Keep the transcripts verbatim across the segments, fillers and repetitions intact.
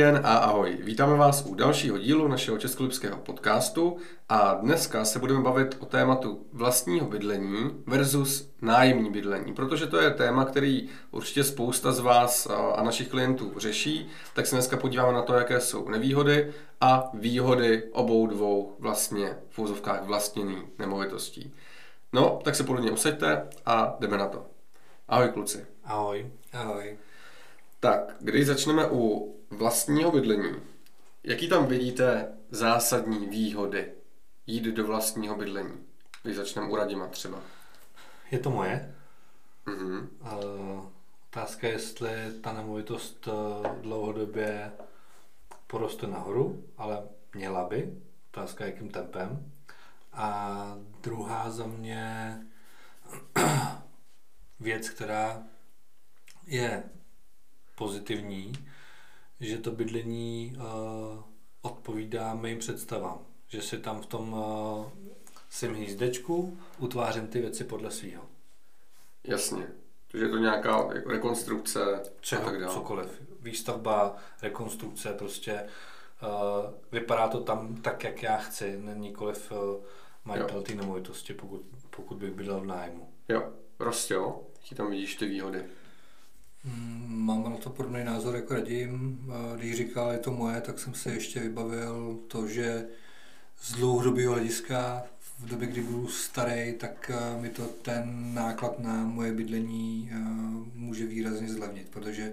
den a ahoj. Vítáme vás u dalšího dílu našeho českolipského podcastu a dneska se budeme bavit o tématu vlastního bydlení versus nájemní bydlení, protože to je téma, který určitě spousta z vás a našich klientů řeší, tak se dneska podíváme na to, jaké jsou nevýhody a výhody obou dvou vlastně v uvozovkách vlastněných nemovitostí. No, tak se pohodlně usaďte a jdeme na to. Ahoj kluci. Ahoj. Ahoj. Tak, když začneme u vlastního bydlení, jaký tam vidíte zásadní výhody jít do vlastního bydlení? Když začneme u Radima třeba. Je to moje. Mm-hmm. Uh, otázka je, jestli ta nemovitost dlouhodobě poroste nahoru, ale měla by. Otázka je, jakým tempem. A druhá za mě věc, která je pozitivní, že to bydlení uh, odpovídá mým představám. Že si tam v tom uh, svým hnízdečku utvářím ty věci podle svýho. Jasně. Takže je to nějaká rekonstrukce čeho, a tak dále. Cokoliv. Výstavba, rekonstrukce, prostě uh, vypadá to tam tak, jak já chci. Nikoliv uh, majitel té nemovitosti, pokud, pokud bych bydlel v nájmu. Jo. Prostě jo. Ti tam vidíš ty výhody. Mám na to podobný názor jako Radim. Když říkal, je to moje, tak jsem se ještě vybavil to, že z dlouhodobého hlediska v době, kdy budu starý, tak mi to ten náklad na moje bydlení může výrazně zlevnit, protože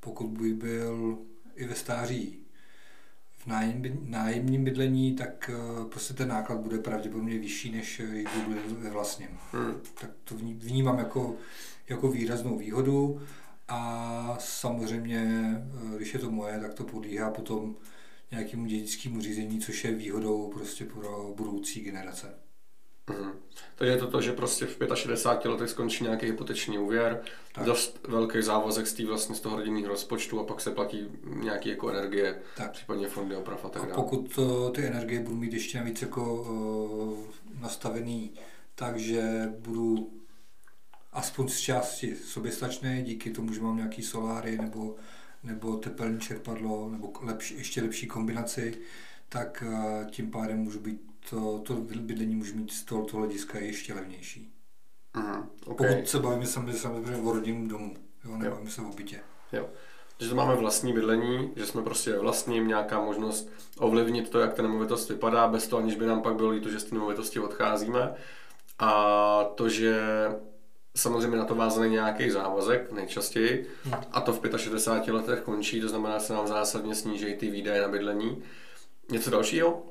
pokud bych byl i ve stáří v nájemním bydlení, tak prostě ten náklad bude pravděpodobně vyšší, než když budu ve vlastním. Hmm. Tak to vnímám jako, jako výraznou výhodu. A samozřejmě, když je to moje, tak to podléhá potom nějakému dědickému řízení, což je výhodou prostě pro budoucí generace. Mm. Takže je to to, že prostě v šedesáti pěti letech skončí nějaký hypoteční úvěr, tak. Dost velký závazek z, tý vlastně z toho rodinného rozpočtu a pak se platí nějaké jako energie, tak. Případně fondy oprav a tak dále. A pokud ty energie budu mít ještě navíc jako nastavený, takže budu aspoň z části soběstačné, díky tomu, že mám nějaký soláry nebo, nebo tepelné čerpadlo, nebo lepší, ještě lepší kombinaci, tak tím pádem můžu být to, to bydlení může mít z tohoto hlediska ještě levnější. Mm, okay. Pokud se bavíme samozřejmě o rodinném domu, jo, nebavíme jo. se o bytě. Jo. Že to máme vlastní bydlení, že jsme prostě vlastním, nějaká možnost ovlivnit to, jak ta nemovitost vypadá, bez toho, aniž by nám pak bylo líto, že z té nemovitosti odcházíme. A to, že samozřejmě na to vázaný nějaký závazek, nejčastěji, a to v šedesáti pěti letech končí, to znamená, že se nám zásadně sníží ty výdaje na bydlení. Něco dalšího?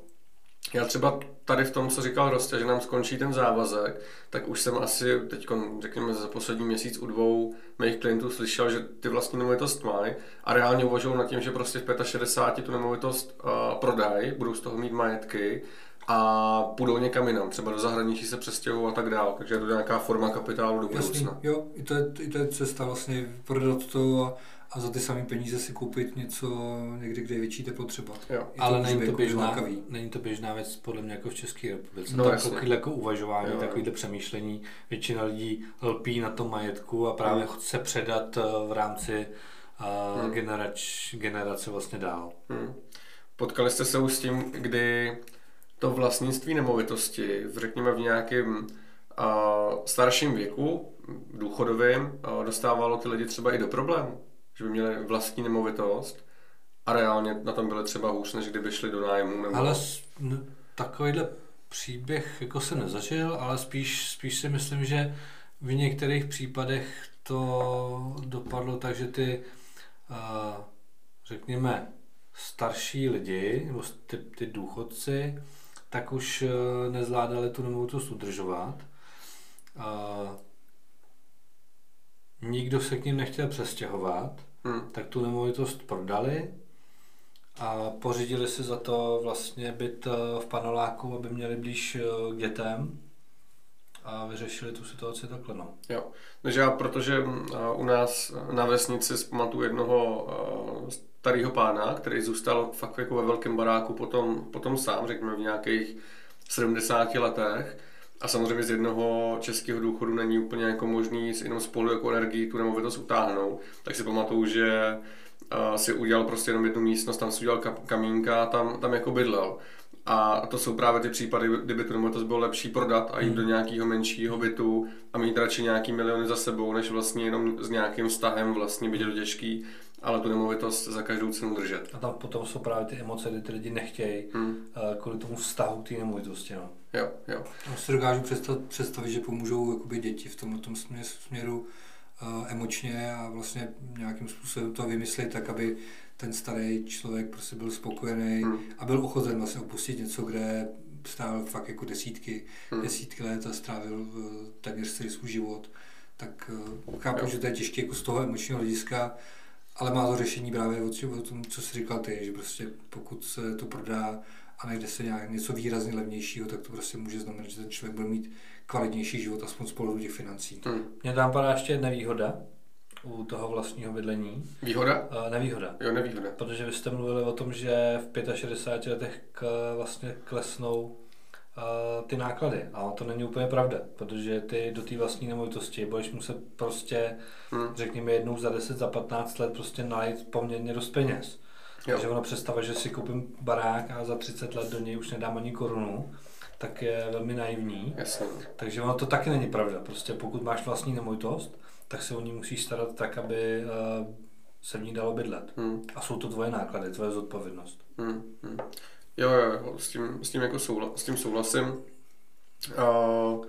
Já třeba tady v tom, co říkal Rostě, že nám skončí ten závazek, tak už jsem asi teď, řekněme, za poslední měsíc u dvou mých klientů slyšel, že ty vlastní nemovitost mají a reálně uvažují nad tím, že prostě v šedesáti pěti tu nemovitost uh, prodají, budou z toho mít majetky, a půjdou někam jinam, třeba do zahraničí se přestěhují a tak dále, takže je to nějaká forma kapitálu do budoucna. Jasný, jo, i to, je, i to je cesta vlastně prodat to a, a za ty samé peníze si koupit něco někde, kde je větší tepotřeba. Ale není to, běžná, není to běžná věc podle mě jako v České republice, no, takové jako uvažování, takovéhle přemýšlení, většina lidí lpí na tom majetku a právě jo. chce předat v rámci uh, hmm. generač, generace vlastně dál. Hmm. Potkali jste se už s tím, kdy to vlastnictví nemovitosti, řekněme v nějakém uh, starším věku, důchodovým, uh, dostávalo ty lidi třeba i do problému, že by měli vlastní nemovitost a reálně na tom byly třeba hůř, než kdyby šli do nájmu. Nebo... Ale no, takovýhle příběh jako jsem nezažil, ale spíš, spíš si myslím, že v některých případech to dopadlo tak, že ty, uh, řekněme, starší lidi, nebo ty, ty důchodci, tak už nezvládali tu nemovitost udržovat. Uh, nikdo se k nim nechtěl přestěhovat, hmm. tak tu nemovitost prodali a pořídili si za to vlastně byt v paneláku, aby měli blíž k dětem a vyřešili tu situaci takhle. No. Jo, takže já, protože u nás na vesnici zpamatuju jednoho starého pána, který zůstal fakt jako ve velkém baráku potom, potom sám, řekněme v nějakých sedmdesáti letech a samozřejmě z jednoho českého důchodu není úplně jako možný jenom spolu jako energii tu nemovitost utáhnout, tak si pamatuju, že si udělal prostě jenom jednu místnost, tam si udělal kamínka a tam, tam jako bydlel. A to jsou právě ty případy, kdyby tu nemovitost bylo lepší prodat a jít do nějakého menšího bytu a mít radši nějaký miliony za sebou, než vlastně jenom s nějakým vztahem vlastně být do těžký, ale tu nemovitost za každou cenu držet. A tam potom jsou právě ty emoce, kdy ty lidi nechtějí hmm. kvůli tomu vztahu k té nemovitosti. No. Jo, jo. Já si dokážu představit, představit, že pomůžou jakoby děti v tomto směru uh, emočně a vlastně nějakým způsobem to vymyslet tak, aby ten starý člověk prostě byl spokojený hmm. a byl ochoten vlastně opustit něco, kde strávil fakt jako desítky, hmm. desítky let a strávil uh, téměř celý svůj život. Tak uh, chápu, jo. že to je těžké jako z toho emočního hlediska, ale má to řešení právě o tom, co jsi říkal ty, že prostě pokud se to prodá a najde se nějak něco výrazně levnějšího, tak to prostě může znamenat, že ten člověk bude mít kvalitnější život, aspoň z pohledu těch financí. Hmm. Mě tam padá ještě jedna výhoda u toho vlastního bydlení. Výhoda? Uh, nevýhoda. Jo, nevýhoda. Protože vy jste mluvili o tom, že v šedesáti pěti letech k, vlastně klesnou uh, ty náklady, ale to není úplně pravda, protože ty do té vlastní nemovitosti budeš muset prostě, hmm. řekněme jednou za deset, za patnáct let prostě najít poměrně dost peněz. Jo. Takže ono představa, že si koupím barák a za třicet let do něj už nedám ani korunu, tak je velmi naivní. Jasně. Takže ono to taky není pravda. Prostě pokud máš vlastní nemovitost, tak se o ní musíš starat tak, aby se v ní dalo bydlet. Hmm. A jsou to tvoje náklady, tvoje zodpovědnost. Hmm. Hmm. Jo, jo, s tím, s tím, jako soula, s tím souhlasím. Uh...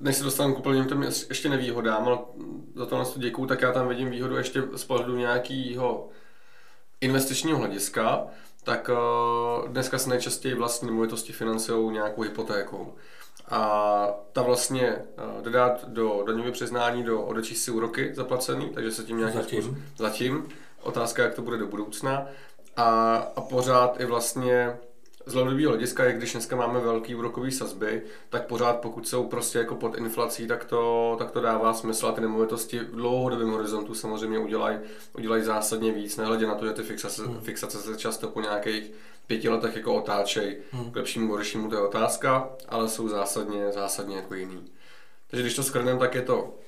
Než se dostanu k úplným těm ještě nevýhodám, ale za to nás děkuju, tak já tam vidím výhodu ještě z pohledu nějakého investičního hlediska, tak uh, dneska se nejčastěji vlastní nemovitosti financují nějakou hypotékou. A ta vlastně uh, jde dát do daňového přiznání, do odečíst si úroky zaplacený, takže se tím nějakým zatím. zatím. Otázka, jak to bude do budoucna. A, a pořád i vlastně z dlouhodobého hlediska, jak když dneska máme velký úrokový sazby, tak pořád pokud jsou prostě jako pod inflací, tak to, tak to dává smysl a ty nemovitosti v dlouhodobém horizontu samozřejmě udělají udělaj zásadně víc, nehledě na to, že ty fixace, hmm. fixace se často po nějakých pěti letech jako otáčejí, hmm. k lepšímu, horšímu to je otázka, ale jsou zásadně, zásadně jako jiný. Takže když to shrneme, tak je to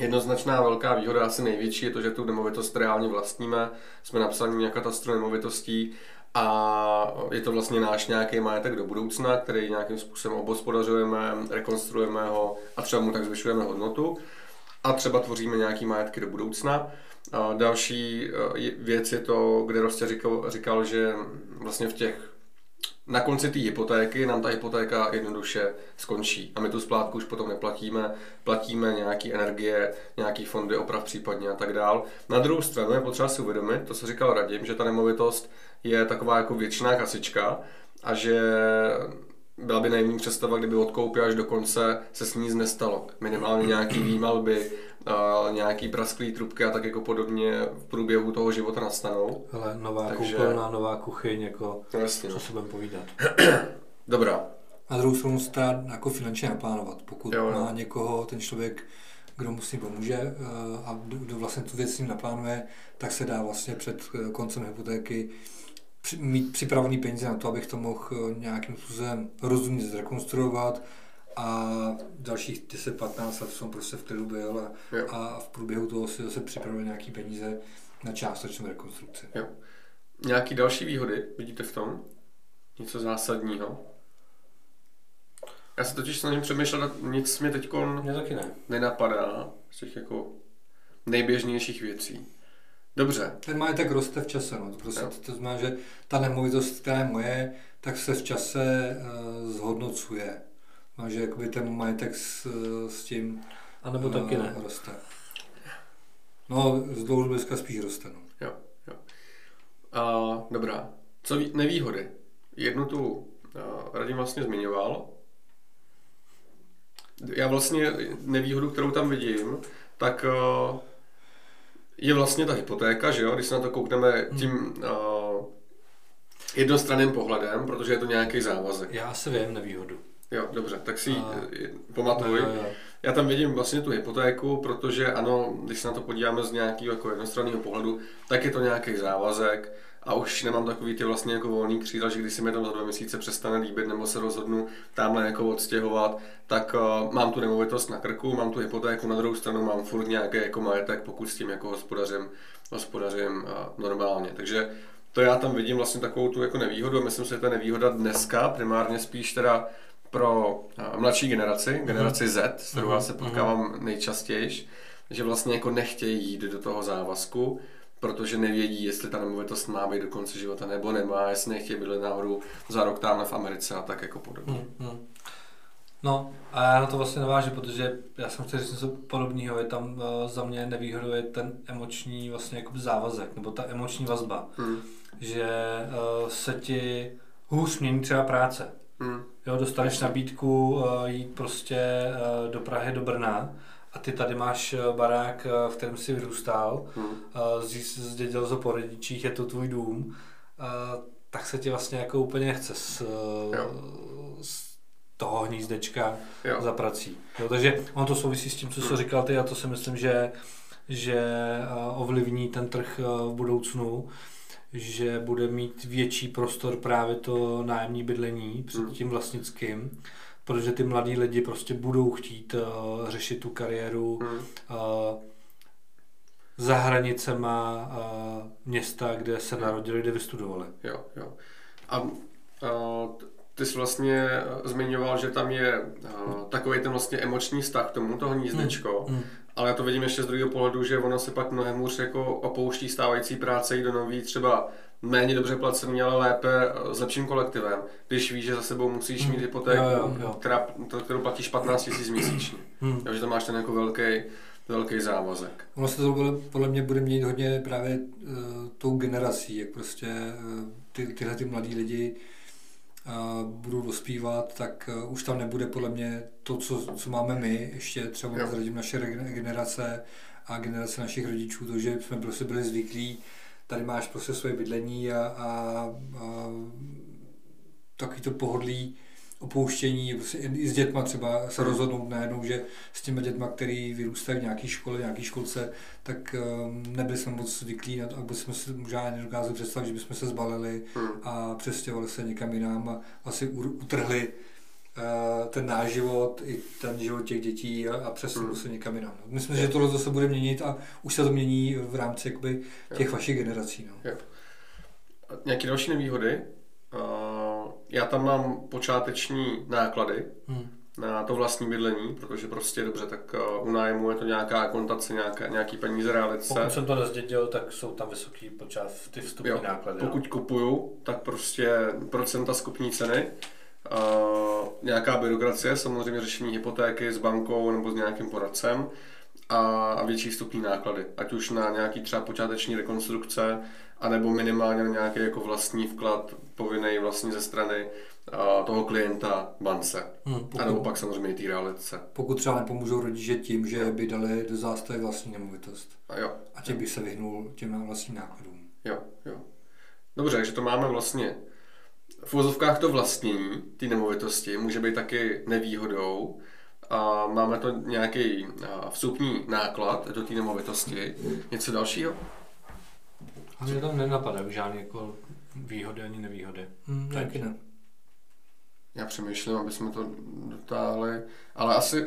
jednoznačná velká výhoda, asi největší je to, že tu nemovitost reálně vlastníme, jsme napsaní na katastru nemovitostí, a je to vlastně náš nějaký majetek do budoucna, který nějakým způsobem obhospodařujeme, rekonstruujeme ho a třeba mu tak zvyšujeme hodnotu a třeba tvoříme nějaký majetky do budoucna. A další věc je to, kde Rostě říkal, říkal, že vlastně v těch na konci té hypotéky nám ta hypotéka jednoduše skončí a my tu splátku už potom neplatíme, platíme nějaké energie, nějaké fondy oprav případně a tak dál. Na druhou stranu je potřeba si uvědomit, to se říkal Radim, že ta nemovitost je taková jako věčná kasička a že byla by nejméně představa, kdyby odkoupil až do konce, se s ní nic nestalo. Minimálně nějaký výmalby, nějaký prasklý trubky a tak jako podobně v průběhu toho života nastanou. Hele, nová Takže... koupelna, nová kuchyň, jako Jasně. co se budeme povídat. Dobrá. Na druhou stranu se jako finančně naplánovat. Pokud jo, má někoho, ten člověk, kdo mu s ním pomůže a kdo vlastně tu věc s ním naplánuje, tak se dá vlastně před koncem hypotéky mít připravený peníze na to, abych to mohl nějakým způsobem rozumně zrekonstruovat a dalších deset patnáct let jsem prostě v klidu byl a, a v průběhu toho si zase připravil nějaký peníze na částečnou rekonstrukci. Jo. Nějaký další výhody vidíte v tom? Něco zásadního? Já se totiž snažím přemýšlet, nic mě teď nenapadá z těch jako nejběžnějších věcí. Dobře. Ten majetek roste v čase, no. Prostě to znamená, že ta nemovitost, která je moje, tak se v čase uh, zhodnocuje. Má, že jakoby ten majetek s, s tím a nebo uh, taky ne. roste. No, z dlouhodobězka spíš roste, no. Jo, jo. Uh, dobrá. Co ví, nevýhody? Jednu tu uh, Radim vlastně zmiňoval. Já vlastně nevýhodu, kterou tam vidím, tak uh, je vlastně ta hypotéka, že jo, když se na to koukneme tím uh, jednostranným pohledem, protože je to nějaký závazek. Já se vím nevýhodu. Jo, dobře, tak si a... pamatuj. No, no, no. Já tam vidím vlastně tu hypotéku, protože ano, když se na to podíváme z nějakého jako jednostranného pohledu, tak je to nějaký závazek, a už nemám takový ty vlastně jako volný křídla, že když si mi tam za dva měsíce přestane líbit nebo se rozhodnu tamhle jako odstěhovat, tak uh, mám tu nemovitost na krku, mám tu hypotéku, na druhou stranu mám furt nějaký jako majetek, pokud s tím jako hospodařím, hospodařím uh, normálně. Takže to já tam vidím vlastně takovou tu jako nevýhodu a myslím si, že ta nevýhoda dneska primárně spíš teda pro uh, mladší generaci, generaci Z, s kterou já se potkávám nejčastěji, že vlastně jako nechtějí jít do toho závazku, protože nevědí, jestli ta nemovitost má být do konce života nebo nemá, jestli nechtějí bydlet náhodou za rok tamhle v Americe a tak jako podobně. Mm, mm. No a já na to vlastně navážu, protože já jsem chtěl říct něco podobného, je tam uh, za mě nevýhodou je ten emoční vlastně jakoby závazek, nebo ta emoční vazba, mm. že uh, se ti hůř mění třeba práce. Mm. Jo, dostaneš nabídku uh, jít prostě uh, do Prahy, do Brna, a ty tady máš barák, v kterém jsi vyrůstal, hmm. zdědil to po rodičích, je to tvůj dům, tak se ti vlastně jako úplně nechce z, z toho hnízdečka jo. za prací. Jo, takže on to souvisí s tím, co jsi hmm. říkal ty, a to si myslím, že, že ovlivní ten trh v budoucnu, že bude mít větší prostor právě to nájemní bydlení před tím vlastnickým, protože ty mladí lidi prostě budou chtít uh, řešit tu kariéru hmm. uh, za hranicema uh, města, kde se narodili, kde vystudovali. Jo, jo. A uh, ty jsi vlastně zmiňoval, že tam je uh, takový ten vlastně emoční vztah k tomu, to hnízdečko, hmm. Hmm. ale já to vidím ještě z druhého pohledu, že ono se pak mnohem hůř jako opouští stávající práce, jde do nový třeba méně dobře placený, ale lépe s lepším kolektivem, když víš, že za sebou musíš mít hypotéku, jo, jo. Která, kterou platíš patnáct tisíc měsíčně. Hmm. Takže tam máš ten jako velký, velký závazek. Ono se to podle mě bude měnit hodně právě uh, tou generací, jak prostě uh, ty, tyhle ty mladí lidi uh, budou dospívat, tak uh, už tam nebude podle mě to, co, co máme my, ještě třeba zradím naše generace a generace našich rodičů, to, že jsme prostě byli zvyklí, tady máš prostě svoje bydlení a, a, a takový to pohodlí opouštění, prostě i s dětma třeba se rozhodnout najednou, že s těmi dětma, který vyrůstají v nějaké škole, v nějaké školce, tak um, nebyli jsme moc zvyklí na to, aby jsme si možná nedokázali představit, že bychom se zbalili a přestěhovali se někam jinam a asi utrhli uh, ten náš život i ten život těch dětí a, a přesunuli se někam jinam. Myslím, že tohle se bude měnit a už se to mění v rámci jakoby, těch jo. vašich generací. No. Nějaké další nevýhody? Já tam mám počáteční náklady hmm. na to vlastní bydlení, protože prostě dobře, tak u nájmu je to nějaká kontace, nějaká, nějaký peníze realice. Pokud jsem to nezdědil, tak jsou tam vysoký počát ty vstupní jo. náklady. Pokud jo? kupuju, tak prostě procenta z kupní ceny. Uh, nějaká byrokracie, samozřejmě řešení hypotéky s bankou nebo s nějakým poradcem a, a větší vstupní náklady, ať už na nějaký třeba počáteční rekonstrukce anebo minimálně na nějaký jako vlastní vklad povinný vlastně ze strany uh, toho klienta bance hmm, pokud, a nebo pak samozřejmě i té realitce. Pokud třeba nepomůžou rodiče tím, že by dali do zástavy vlastní nemovitost a, jo. a tím bych se vyhnul těm vlastním nákladům. Jo, jo. Dobře, takže to máme vlastně v uvozovkách to vlastnění té nemovitosti může být taky nevýhodou a máme to nějaký vstupní náklad do té nemovitosti. Něco dalšího? A mě tam nenapadají žádné jako výhody ani nevýhody. Hmm, taky ne. Já přemýšlím, aby jsme to dotáhli, ale asi,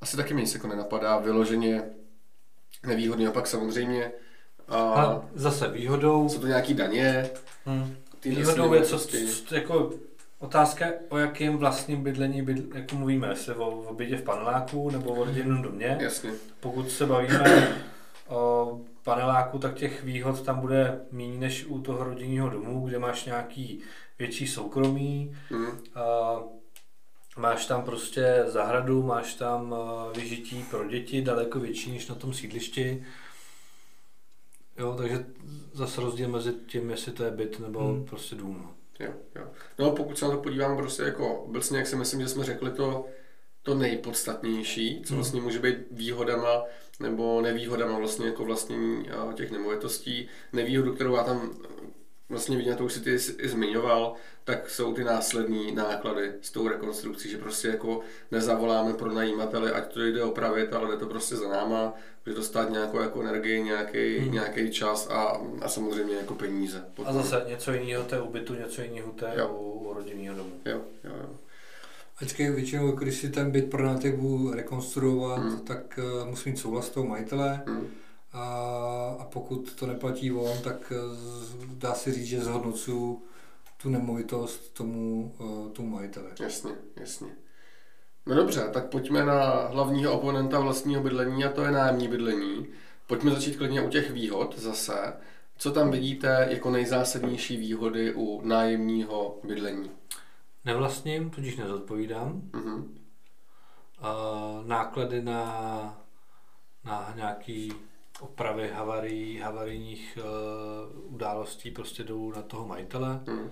asi taky mě se jako nenapadá vyloženě nevýhodně, a pak samozřejmě. A a zase výhodou. Jsou to nějaký daně. Hmm. Výhodou je, co, co, jako otázka, o jakém vlastním bydlení bydl, jako mluvíme, jestli o, o bytě v paneláku nebo o rodinnom domě. Jasně. Pokud se bavíme o paneláku, tak těch výhod tam bude méně než u toho rodinného domu, kde máš nějaký větší soukromí, mm. a máš tam prostě zahradu, máš tam vyžití pro děti daleko větší než na tom sídlišti. Jo, takže zase rozdíl mezi tím, jestli to je byt nebo hmm. prostě dům. Jo, jo. No pokud se na to podívám prostě jako blcně, jak si myslím, že jsme řekli to, to nejpodstatnější, co hmm. vlastně může být výhodama nebo nevýhodama vlastně jako vlastnění těch nemovitostí. Nevýhodu, kterou já tam vlastně vidíme, to už si ty i zmiňoval, tak jsou ty následní náklady s tou rekonstrukcí, že prostě jako nezavoláme pronajímatele, ať to jde opravit, ale jde to prostě za náma, bude to stát nějakou jako energii, nějaký, hmm. nějaký čas a, a samozřejmě jako peníze. Potom. A zase něco jiného té ubytu, něco jiného té jo. u rodinného domu. Jo, jo, jo. Ačkej většinou, když si ten byt pronáte budu rekonstruovat, hmm. tak uh, musím mít souhlas toho majitele. Hmm. A pokud to neplatí on, tak dá se říct, že zhodnocuju tu nemovitost tomu, tomu majiteli. Jasně, jasně. No dobře, tak pojďme na hlavního oponenta vlastního bydlení a to je nájemní bydlení. Pojďme začít klidně u těch výhod zase. Co tam vidíte jako nejzásadnější výhody u nájemního bydlení? Nevlastním, tudíž nezodpovídám. Uh-huh. Uh, náklady na, na nějaký opravy havarii, havarijních uh, událostí prostě jdou na toho majitele. Mm.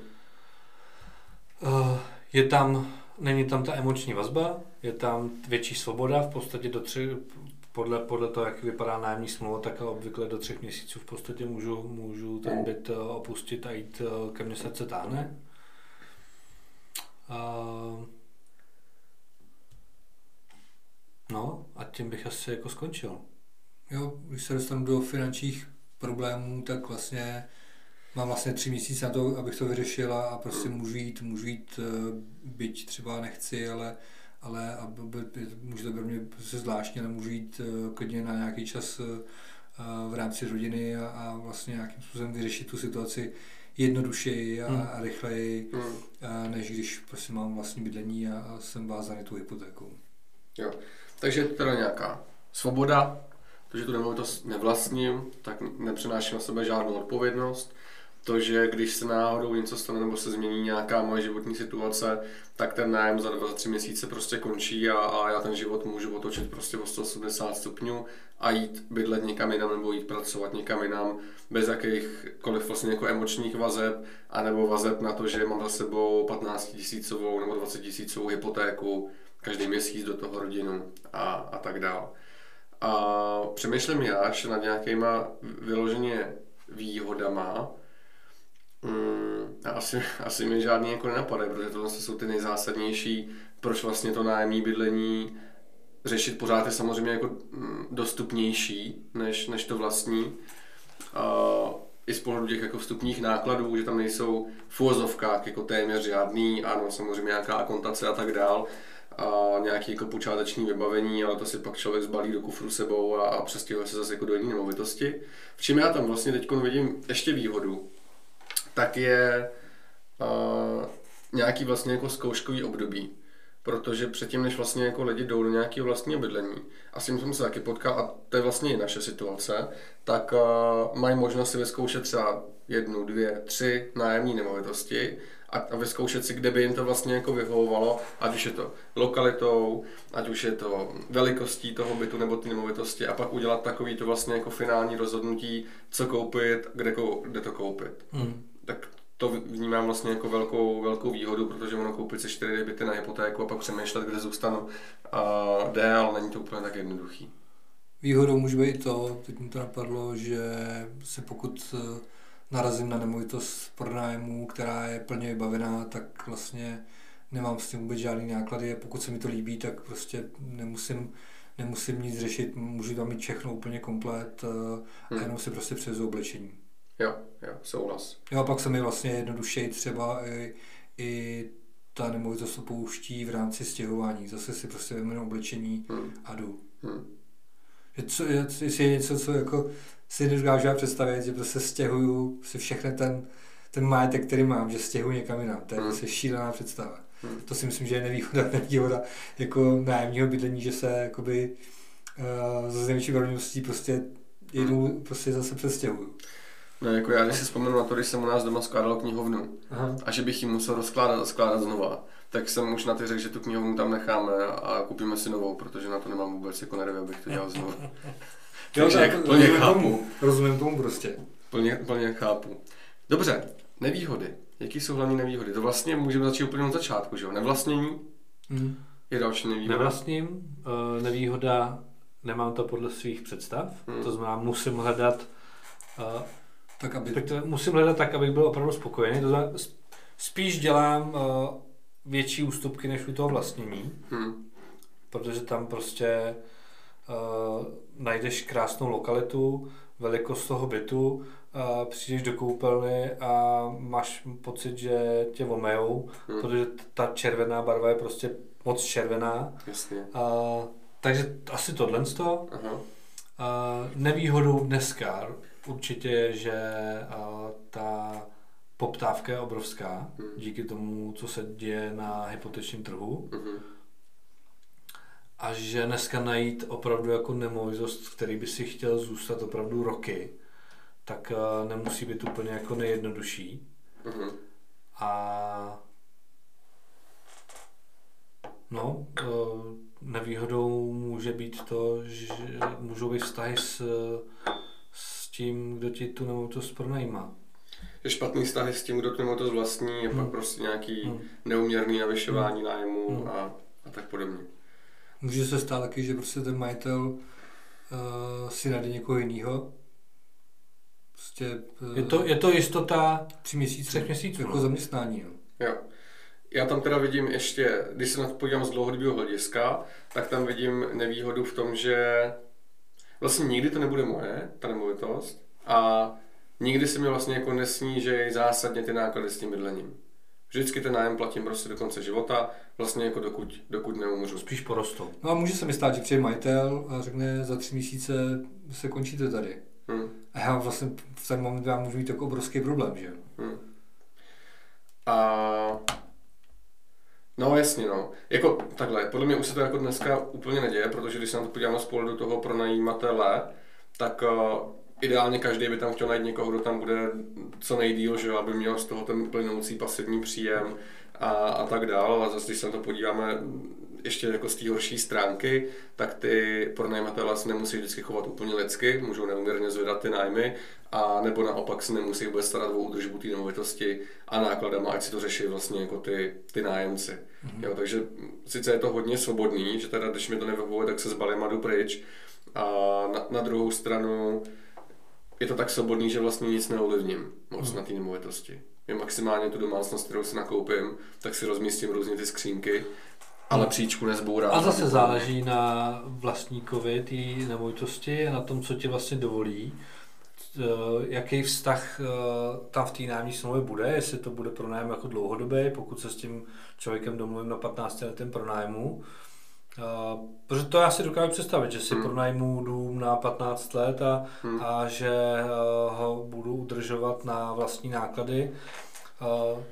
Uh, je tam, není tam ta emoční vazba, je tam větší svoboda, v podstatě do tři, podle, podle toho, jak vypadá nájemní smlouva, tak obvykle do třech měsíců v podstatě můžu, můžu ten byt opustit a jít ke mně srdce táhne. Uh, no a tím bych asi jako skončil. Jo, když se dostanu do finančních problémů, tak vlastně mám vlastně tři měsíce na to, abych to vyřešila a prostě můžu jít, můžu jít, byť třeba nechci, ale, ale a může to pro mě prostě zvláštní, ale můžu jít klidně na nějaký čas v rámci rodiny a, a vlastně nějakým způsobem vyřešit tu situaci jednodušeji a, hmm. a rychleji, hmm. než když prostě mám vlastní bydlení a, a jsem vázaný tu hypotékou. Jo, takže teda nějaká svoboda. To, že tu nemovitost nevlastním, tak nepřenáším na sebe žádnou odpovědnost. To, že když se náhodou něco stane nebo se změní nějaká moje životní situace, tak ten nájem za dva, za tři měsíce prostě končí a, a já ten život můžu otočit prostě o sto osmdesát stupňů a jít bydlet někam jinam nebo jít pracovat někam jinam bez jakýchkoliv vlastně jako emočních vazeb anebo vazeb na to, že mám za sebou patnáctitisícovou nebo dvacetitisícovou hypotéku každý měsíc do toho rodinu a, a tak dále. A přemýšlím já ještě nad nějakýma vyloženě výhodama mm, a asi, asi mi žádný jako nenapadají, protože tohle jsou ty nejzásadnější, proč vlastně to nájemní bydlení řešit pořád je samozřejmě jako dostupnější než, než to vlastní. A i z pohledu těch jako vstupních nákladů, že tam nejsou v uvozovkách jako téměř žádný, ano samozřejmě nějaká akontace a tak dál. A nějaké jako počáteční vybavení, ale to si pak člověk zbalí do kufru sebou a, a přestěhuje se zase jako do jiné nemovitosti. V čem já tam vlastně teď vidím ještě výhodu, tak je uh, nějaký vlastně jako zkouškový období. Protože předtím, než vlastně jako lidi jdou do nějakého vlastního bydlení, a s tím jsem se taky potkal, a to je vlastně i naše situace, tak uh, mají možnost si vyzkoušet třeba jednu, dvě, tři nájemní nemovitosti a, a vyzkoušet si, kde by jim to vlastně jako vyhovovalo, ať už je to lokalitou, ať už je to velikostí toho bytu nebo ty nemovitosti a pak udělat takový to vlastně jako finální rozhodnutí, co koupit, kde, kou, kde to koupit. Mm. Tak to vnímám vlastně jako velkou, velkou výhodu, protože ono koupit se čtyři byty na hypotéku a pak přemýšlet, kde zůstanu dél, není to úplně tak jednoduchý. Výhodou může být i to, teď mi to napadlo, že se pokud narazím na nemovitost pronájmu, která je plně vybavená, tak vlastně nemám s tím vůbec žádný náklady a pokud se mi to líbí, tak prostě nemusím, nemusím nic řešit, můžu tam mít všechno úplně komplet a jenom si prostě převezu oblečení. Jo, jo, souhlas. Jo, a pak se mi vlastně jednodušeji třeba i, i ta nemovitost opouští v rámci stěhování. Zase si prostě vezmu oblečení hmm. a jdu. Hmm. Je co, je, je něco, co jako si nedokážu představit, že prostě stěhuju si všechny ten, ten majetek, který mám, že stěhuju někam jinam. To je hmm. prostě šílená představa. Hmm. To si myslím, že je nevýhoda, nevýhoda jako nájemního bydlení, že se jakoby uh, z největší pravděpodobností prostě jedu, hmm. prostě zase přestěhuju. No, jako já, když si vzpomenu na to, když jsem u nás doma skládal knihovnu Aha. a že bych ji musel rozkládat a skládat znova, tak jsem už na ty řekl, že tu knihovnu tam necháme a koupíme si novou, protože na to nemám vůbec jako nervy, abych to dělal znovu. Takže tak, jak plně chápu. Tomu. Rozumím tomu prostě. Plně, plně chápu. Dobře, nevýhody. Jaký jsou hlavní nevýhody? To vlastně můžeme začít úplně od začátku, že jo? Nevlastnění mm. je další nevýhoda. Nevlastním, nevýhoda, nemám to podle svých představ, mm. to znamená musím hledat Tak, aby... tak to musím hledat tak, abych byl opravdu spokojený. To znamená, spíš dělám uh, větší ústupky než u toho vlastnění, hmm. protože tam prostě uh, najdeš krásnou lokalitu, velikost toho bytu, uh, přijdeš do koupelny a máš pocit, že tě omejou, hmm. protože ta červená barva je prostě moc červená. Jasně. Uh, takže asi tohle z toho. Aha. Uh, nevýhodou dneska určitě je, že uh, ta poptávka je obrovská mm. díky tomu, co se děje na hypotečním trhu mm. a že dneska najít opravdu jako nemovitost, který by si chtěl zůstat opravdu roky, tak uh, nemusí být úplně jako nejjednodušší mm. a no uh, nevýhodou může být to, že můžou být vztahy s, s tím, kdo ti tu nemovitost pronajímá. Že špatný vztahy s tím, kdo tu nemovitost vlastní, je hmm. pak prostě nějaký hmm. neuměrný navyšování hmm. nájmu hmm. a, a tak podobně. Může se stát taky, že prostě ten majitel uh, si najde někoho jiného. Prostě, uh, je, to, je to jistota tři měsíce, třech měsíců, jako no. zaměstnání. Jo. Jo. Já tam teda vidím ještě, když se na to podívám z dlouhodobého hlediska, tak tam vidím nevýhodu v tom, že vlastně nikdy to nebude moje, ta nemovitost, a nikdy se mi vlastně jako nesníží zásadně ty náklady s tím bydlením. Vždycky ten nájem platím prostě do konce života, vlastně jako dokud, dokud neumřu. Spíš porostou. No a může se mi stát, že přijde majitel a řekne, za tři měsíce se končíte tady. Hmm. A já vlastně v ten moment já můžu mít takový obrovský problém, že? Hmm. A... No jasně, no. Jako takhle, podle mě už se to jako dneska úplně neděje, protože když se na to podíváme z pohledu toho pronajímatele, tak uh, ideálně každý by tam chtěl najít někoho, kdo tam bude co nejdýl, že aby měl z toho ten plynoucí pasivní příjem a, a tak dál. A zase když se na to podíváme ještě jako z té horší stránky, tak ty pronajímatelé se nemusí vždycky chovat úplně lidsky, můžou neuměrně zvedat ty nájmy, a nebo naopak se nemusí vůbec starat o údržbu té nemovitosti a nákladama, ať si to řeší vlastně jako ty, ty nájemci. Mm-hmm. Jo, takže sice je to hodně svobodný, že teda když mi to nevyhovuje, tak se zbalím a jdu pryč. A na, na druhou stranu je to tak svobodný, že vlastně nic neovlivním moc mm-hmm. na té nemovitosti. Je maximálně tu domácnost, kterou si nakoupím, tak si rozmístím různě ty skřínky, ale příčku nezbourá. A zase záleží na vlastníkovi té nemovitosti a na tom, co ti vlastně dovolí, jaký vztah tam v té nájemní smlouvě bude, jestli to bude pronájem jako dlouhodobý, pokud se s tím člověkem domluvím na patnácti letém pronájmu. Protože to já si dokážu představit, že si hmm. pronajmu dům na patnáct let a, hmm. a že ho budu udržovat na vlastní náklady.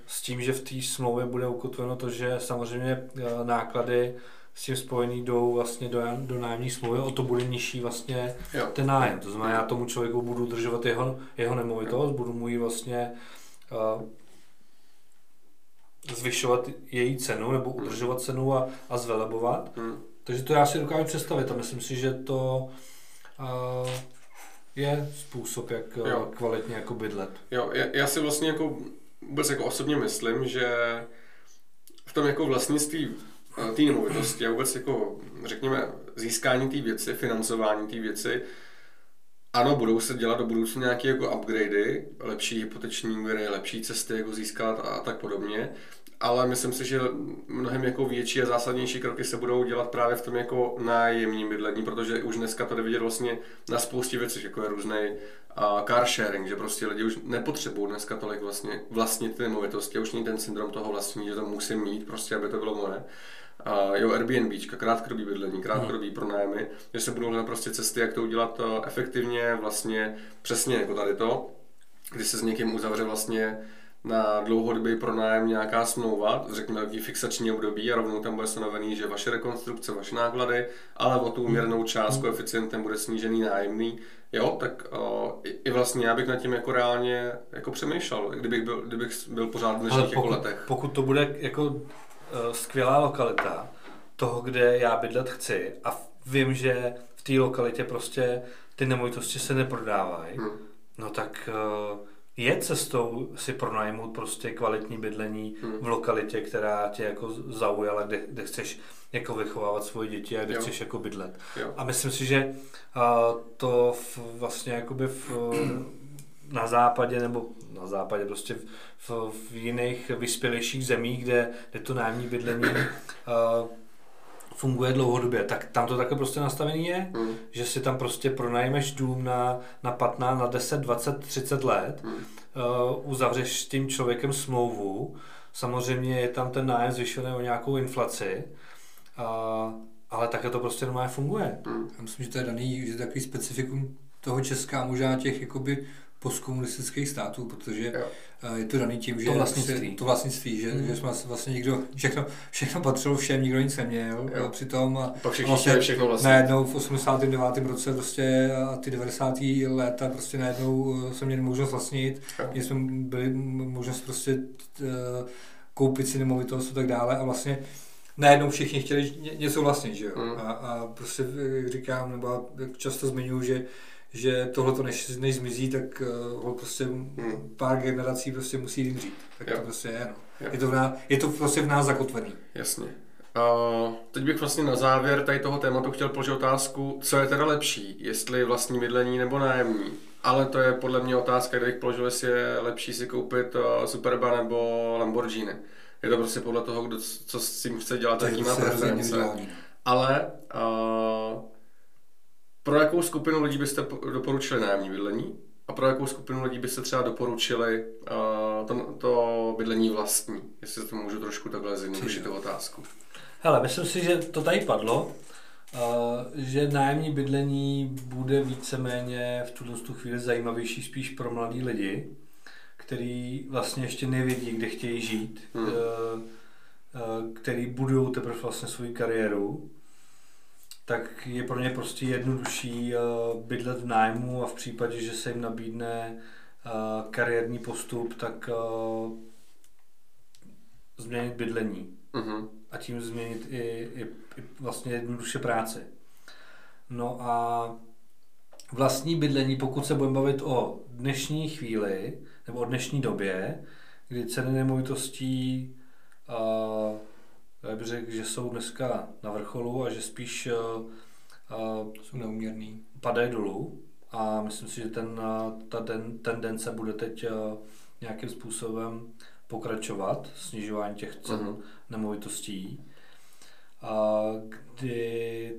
S tím, že v té smlouvě bude ukotveno to, že samozřejmě náklady s tím spojený jdou vlastně do, do nájemní smlouvy, o to bude nižší vlastně jo. ten nájem. To znamená, já tomu člověku budu držovat jeho, jeho nemovitost, budu mu ji vlastně uh, zvyšovat její cenu nebo udržovat cenu a, a zvelebovat. Hmm. Takže to já si dokážu představit a myslím si, že to uh, je způsob, jak jo. kvalitně jako bydlet. Jo, já, já si vlastně jako vůbec jako osobně myslím, že v tom jako vlastnictví té nemovitosti a vůbec jako, řekněme, získání té věci, financování té věci, ano, budou se dělat do budoucna nějaké jako upgradey, lepší hypoteční úvěry, lepší cesty, jako získat a tak podobně, ale myslím si, že mnohem jako větší a zásadnější kroky se budou dělat právě v tom jako nájemním bydlení, protože už dneska to jde vidět vlastně na spoustě věcí, jako je různej uh, car sharing, že prostě lidi už nepotřebují dneska tolik vlastně vlastnit ty nemovitosti, už není ten syndrom toho vlastní, že to musím mít prostě, aby to bylo moje. Uh, jo, Airbnbčka, krátkodobý bydlení, krátkodobý hmm. pronájmy, že se budou hledat prostě cesty, jak to udělat uh, efektivně, vlastně přesně jako tady to, když se s někým uzavře vlastně na dlouhodobý pronájem nějaká smlouva, řekněme nějaký fixační období a rovnou tam bude stanovený, že vaše rekonstrukce, vaše náklady, ale o tu úměrnou část hmm. koeficientem bude snížený nájemný. Jo, tak uh, i vlastně já bych nad tím jako reálně jako přemýšlel, kdybych byl, kdybych byl pořád v dnešních jako letech. Pokud to bude jako skvělá lokalita toho, kde já bydlet chci a vím, že v té lokalitě prostě ty nemovitosti se neprodávají, hmm. no tak je cestou si pronajmout prostě kvalitní bydlení hmm. v lokalitě, která tě jako zaujala, kde, kde chceš jako vychovávat svoje děti a kde jo. chceš jako bydlet. Jo. A myslím si, že to v, vlastně jakoby v na západě nebo na západě prostě v, v, v jiných vyspělejších zemích, kde, kde to nájemní bydlení uh, funguje dlouhodobě, tak tam to také prostě nastavený je, mm. že si tam prostě pronajmeš dům na, na patnáct, na deset, dvacet, třicet let, mm. uh, uzavřeš s tím člověkem smlouvu, samozřejmě je tam ten nájem zvyšený o nějakou inflaci, uh, ale také to prostě normálně funguje. Mm. Já myslím, že to je daný, že to je takový specifikum toho Česka a možná těch jakoby postkomunistických států, protože jo. je to daný tím, že to vlastnictví, to vlastnictví že, mm. že jsme vlastně nikdo, všechno, všechno patřilo všem, nikdo nic neměl, jo. přitom a vlastně najednou v osmdesátém devátém roce prostě a ty devadesátá léta prostě najednou jsme měli možnost vlastnit, měli jsme byli možnost prostě koupit si nemovitost a tak dále a vlastně najednou všichni chtěli něco vlastnit, že jo, mm. a, a prostě říkám, nebo často zmiňuji, že že tohleto než, než zmizí, tak uh, ho prostě hmm. pár generací prostě musí vymřít. Tak jo. to prostě je, no. Je to, v nás, je to prostě v nás zakotvený. Jasně. Uh, teď bych vlastně na závěr tady toho tématu chtěl položit otázku, co je teda lepší, jestli vlastní bydlení nebo nájemní. Ale to je podle mě otázka, kde bych položil, jestli je lepší si koupit uh, Superba nebo Lamborghini. Je to prostě podle toho, kdo, co s tím chce dělat, jaký má preference. Ale uh, pro jakou skupinu lidí byste doporučili nájemní bydlení a pro jakou skupinu lidí byste třeba doporučili uh, to, to bydlení vlastní? Jestli to můžu trošku takhle zjednodušit tu otázku. Hele, myslím si, že to tady padlo, uh, že nájemní bydlení bude víceméně v tuto chvíli zajímavější spíš pro mladí lidi, kteří vlastně ještě nevědí, kde chtějí žít, hmm. uh, uh, kteří budují teprve vlastně svou kariéru. Tak je pro ně prostě jednodušší bydlet v nájmu a v případě, že se jim nabídne kariérní postup, tak změnit bydlení. Uh-huh. A tím změnit i, i, i vlastně jednoduše práci. No a vlastní bydlení, pokud se budeme bavit o dnešní chvíli, nebo o dnešní době, kdy ceny nemovitostí uh, já bych řekl, že jsou dneska na vrcholu a že spíš uh, jsou neuměrný. Padají dolů a myslím si, že ten, ta den, tendence bude teď uh, nějakým způsobem pokračovat, snižování těch cen uh-huh. nemovitostí, uh, kdy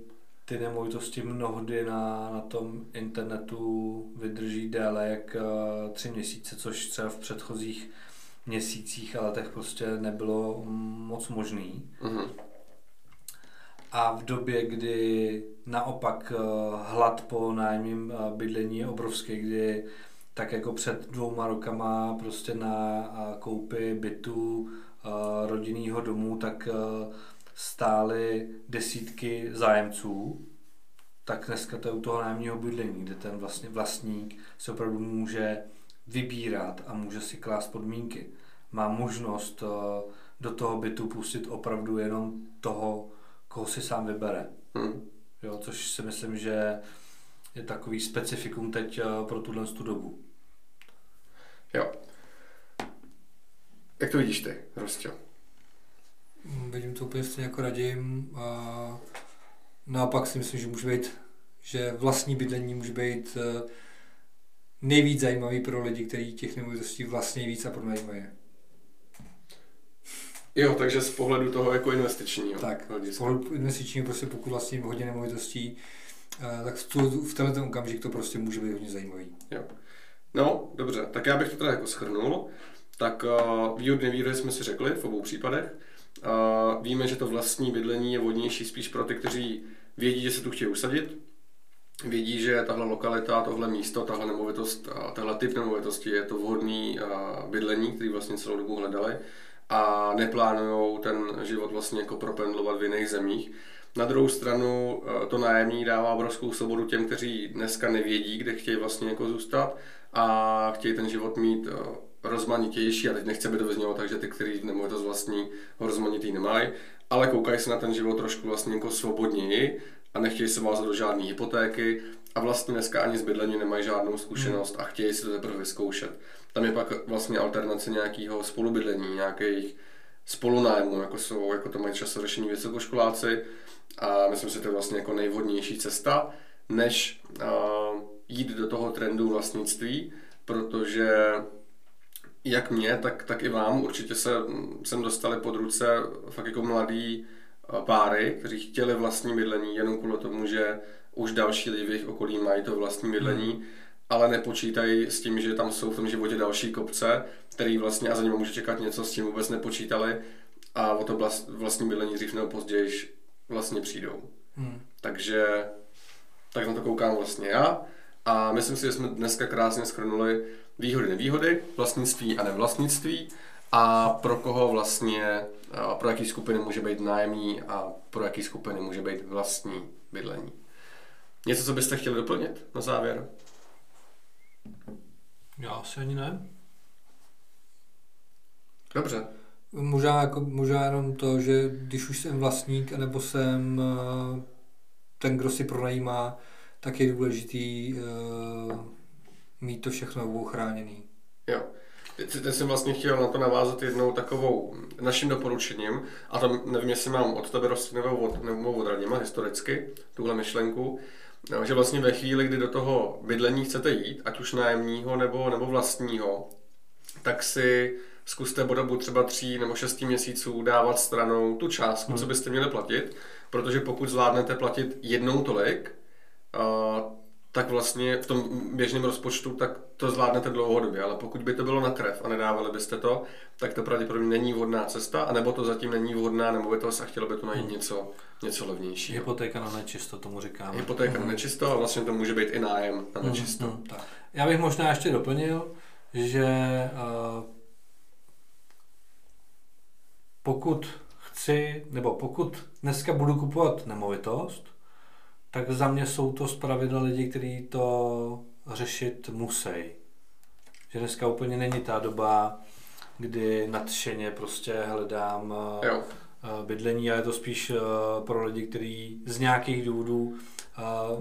ty nemovitosti mnohdy na, na tom internetu vydrží déle jak uh, tři měsíce, což třeba v předchozích měsících a letech prostě nebylo moc možný. Mm-hmm. A v době, kdy naopak hlad po nájemním bydlení je obrovský, kdy tak jako před dvouma rokama prostě na koupě bytu rodinného domu tak stály desítky zájemců, tak dneska to je u toho nájemního bydlení, kde ten vlastně vlastník se opravdu může vybírat a může si klást podmínky. Má možnost do toho bytu pustit opravdu jenom toho, koho si sám vybere. Hmm. Jo, což si myslím, že je takový specifikum teď pro tuhle dobu. Jo. Jak to vidíš ty, Rostě? Vidím to úplně stejně jako Radim. A naopak si myslím, že může být, že vlastní bydlení může být nejvíc zajímavý pro lidi, kteří těch nemovitostí vlastně víc a pronajímají je. Jo, takže z pohledu toho jako investičního. Tak, z pohledu investičního, prostě pokud vlastním hodně nemovitostí, tak v tenhle okamžik to prostě může být hodně zajímavý. Jo. No, dobře, tak já bych to teda jako shrnul. Tak uh, výhodné výhody jsme si řekli v obou případech. Uh, víme, že to vlastní bydlení je vhodnější spíš pro ty, kteří vědí, že se tu chtějí usadit. Vědí, že tahle lokalita, tohle místo, tahle nemovitost, tenhle typ nemovitosti je to vhodný bydlení, který vlastně celou dobu hledali a neplánují ten život vlastně jako propendlovat v jiných zemích. Na druhou stranu to nájemní dává obrovskou svobodu těm, kteří dneska nevědí, kde chtějí vlastně jako zůstat a chtějí ten život mít rozmanitější a teď nechce by to vyznělo, takže ty, kteří nemovitost vlastní, ho rozmanitý nemají, ale koukají se na ten život trošku vlastně jako svobodněji, a nechtějí se vázat do žádné hypotéky a vlastně dneska ani s bydlením nemají žádnou zkušenost a chtějí si to teprve vyzkoušet. Tam je pak vlastně alternace nějakého spolubydlení, nějakých spolunájmů, jako, jsou, jako to mají často řešení vysokoškoláci a myslím si, že to je vlastně jako nejvhodnější cesta, než uh, jít do toho trendu vlastnictví protože jak mě, tak, tak i vám určitě se sem dostali pod ruce fakt jako mladí páry, kteří chtěli vlastní bydlení jenom kvůli tomu, že už další lidi v jejich okolí mají to vlastní bydlení, hmm. ale nepočítají s tím, že tam jsou v tom životě další kopce, který vlastně a za nimi může čekat něco, s tím vůbec nepočítali a o to vlast, vlastní bydlení dřív nebo později vlastně přijdou. Hmm. Takže tak na to koukám vlastně já a myslím si, že jsme dneska krásně shrnuli výhody, nevýhody, vlastnictví a nevlastnictví a pro koho vlastně, pro jaký skupiny může být nájemní a pro jaký skupiny může být vlastní bydlení. Něco, co byste chtěli doplnit na závěr? Já asi ani ne. Dobře. Možná, jako, možná jenom to, že když už jsem vlastník, anebo jsem ten, kdo si pronajímá, tak je důležitý uh, mít to všechno obou chráněný. Jo. Teď jsem vlastně chtěl na to navázat jednou takovou naším doporučením, a tam nevím, jestli mám od tebe Rostě nebo od Radima historicky tuhle myšlenku, že vlastně ve chvíli, kdy do toho bydlení chcete jít, ať už nájemního nebo, nebo vlastního, tak si zkuste po dobu třeba tří nebo šesti měsíců dávat stranou tu částku, hmm. co byste měli platit, protože pokud zvládnete platit jednou tolik, uh, tak vlastně v tom běžném rozpočtu tak to zvládnete dlouhodobě, ale pokud by to bylo na krev a nedávali byste to, tak to pravděpodobně není vhodná cesta, anebo to zatím není vhodná, nebo by to a chtělo by to najít něco, něco levnějšího. Hypotéka na nečisto, tomu říkáme. Hypotéka mm. na nečisto a vlastně to může být i nájem na nečisto. Mm, mm, tak. Já bych možná ještě doplnil, že uh, pokud chci, nebo pokud dneska budu kupovat nemovitost, tak za mě jsou to zpravidla lidi, kteří to řešit musí. Že dneska úplně není ta doba, kdy nadšeně prostě hledám jo. bydlení, ale je to spíš pro lidi, kteří z nějakých důvodů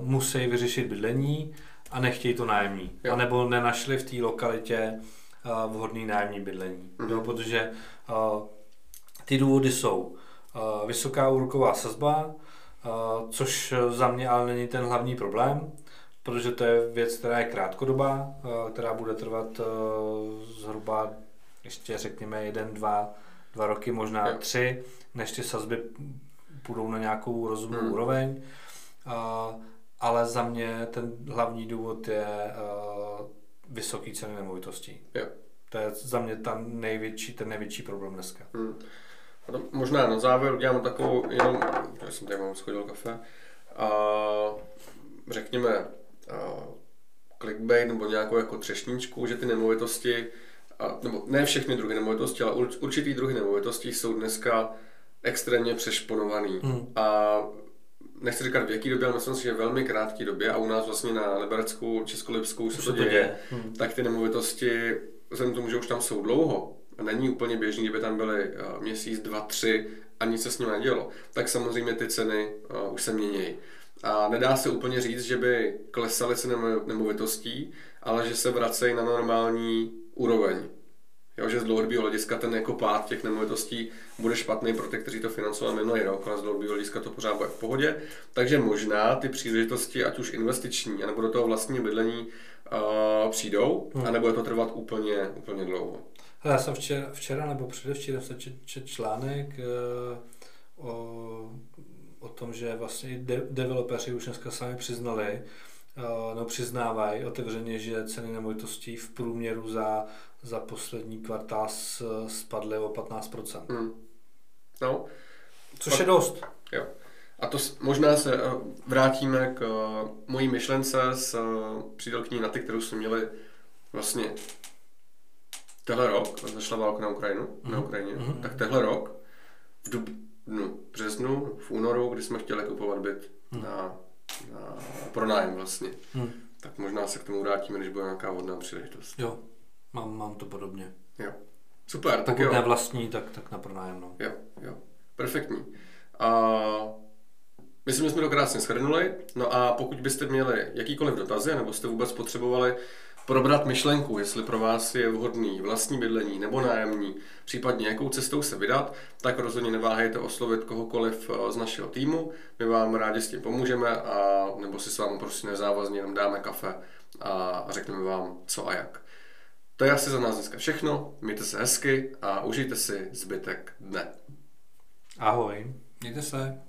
musí vyřešit bydlení a nechtějí to nájemní. Jo. A nebo nenašli v té lokalitě vhodný nájemní bydlení. Mhm. Jo, protože ty důvody jsou vysoká úroková sazba, Uh, což za mě ale není ten hlavní problém, protože to je věc, která je krátkodobá, uh, která bude trvat uh, zhruba ještě řekněme jeden, dva, dva roky, možná yeah. tři, než ty sazby půjdou na nějakou rozumnou mm. úroveň. Uh, ale za mě ten hlavní důvod je uh, vysoký ceny nemovitostí. Yeah. To je za mě ta největší, ten největší problém dneska. Mm. Možná na závěr udělám takovou jenom, já jsem tady mám schodil kafe, a řekněme a clickbait nebo nějakou jako třešničku, že ty nemovitosti, a, nebo ne všechny druhy nemovitosti, ale určitý druhy nemovitostí jsou dneska extrémně přešponovaný. Hmm. A nechci říkat v jaký době, ale myslím si, že velmi krátké době a u nás vlastně na Liberecku, Českolipsku se to děje, hmm. tak ty nemovitosti, vzhledem k tomu, že už tam jsou dlouho, a není úplně běžný, kdyby tam byly měsíc, dva, tři a nic se s ním nedělo, tak samozřejmě ty ceny uh, už se mění. A nedá se úplně říct, že by klesaly ceny nemovitostí, ale že se vracejí na normální úroveň. Jo, že z dlouhodobého hlediska ten jako pád těch nemovitostí bude špatný pro ty, kteří to financovali minulý rok, ale z dlouhodobého hlediska to pořád bude v pohodě. Takže možná ty příležitosti, ať už investiční, anebo do toho vlastního bydlení uh, přijdou, hmm. anebo je to trvat úplně, úplně dlouho. Já jsem včera, včera nebo předevčera jsem četl čet článek e, o, o tom, že vlastně de, developeři už dneska sami přiznali, e, no přiznávají otevřeně, že ceny nemovitostí v průměru za, za poslední kvartál spadly o patnáct procent. Hmm. No. Což Pat... je dost. Jo. A to s, možná se vrátíme k uh, mojí myšlence s uh, přídelkyní Naty, kterou jsme měli vlastně tehle rok, zašla válka na Ukrajinu, mm. na Ukrajině, mm. tak tehle rok v dubnu, březnu, v únoru, kdy jsme chtěli kupovat byt mm. na, na pronájem vlastně. Mm. Tak možná se k tomu vrátíme, když bude nějaká vhodná příležitost. Jo, mám, mám to podobně. Jo, super. Pokud tak jo. ne vlastní, tak, tak na pronájem. No. Jo, jo, perfektní. A myslím, že jsme to krásně shrnuli. No a pokud byste měli jakýkoliv dotazy, nebo jste vůbec potřebovali probrat myšlenku, jestli pro vás je vhodný vlastní bydlení nebo nájemní, případně jakou cestou se vydat, tak rozhodně neváhejte oslovit kohokoliv z našeho týmu. My vám rádi s tím pomůžeme, a nebo si s vámi prostě nezávazně jenom dáme kafe a řekneme vám co a jak. To je asi za nás dneska všechno. Mějte se hezky a užijte si zbytek dne. Ahoj. Mějte se.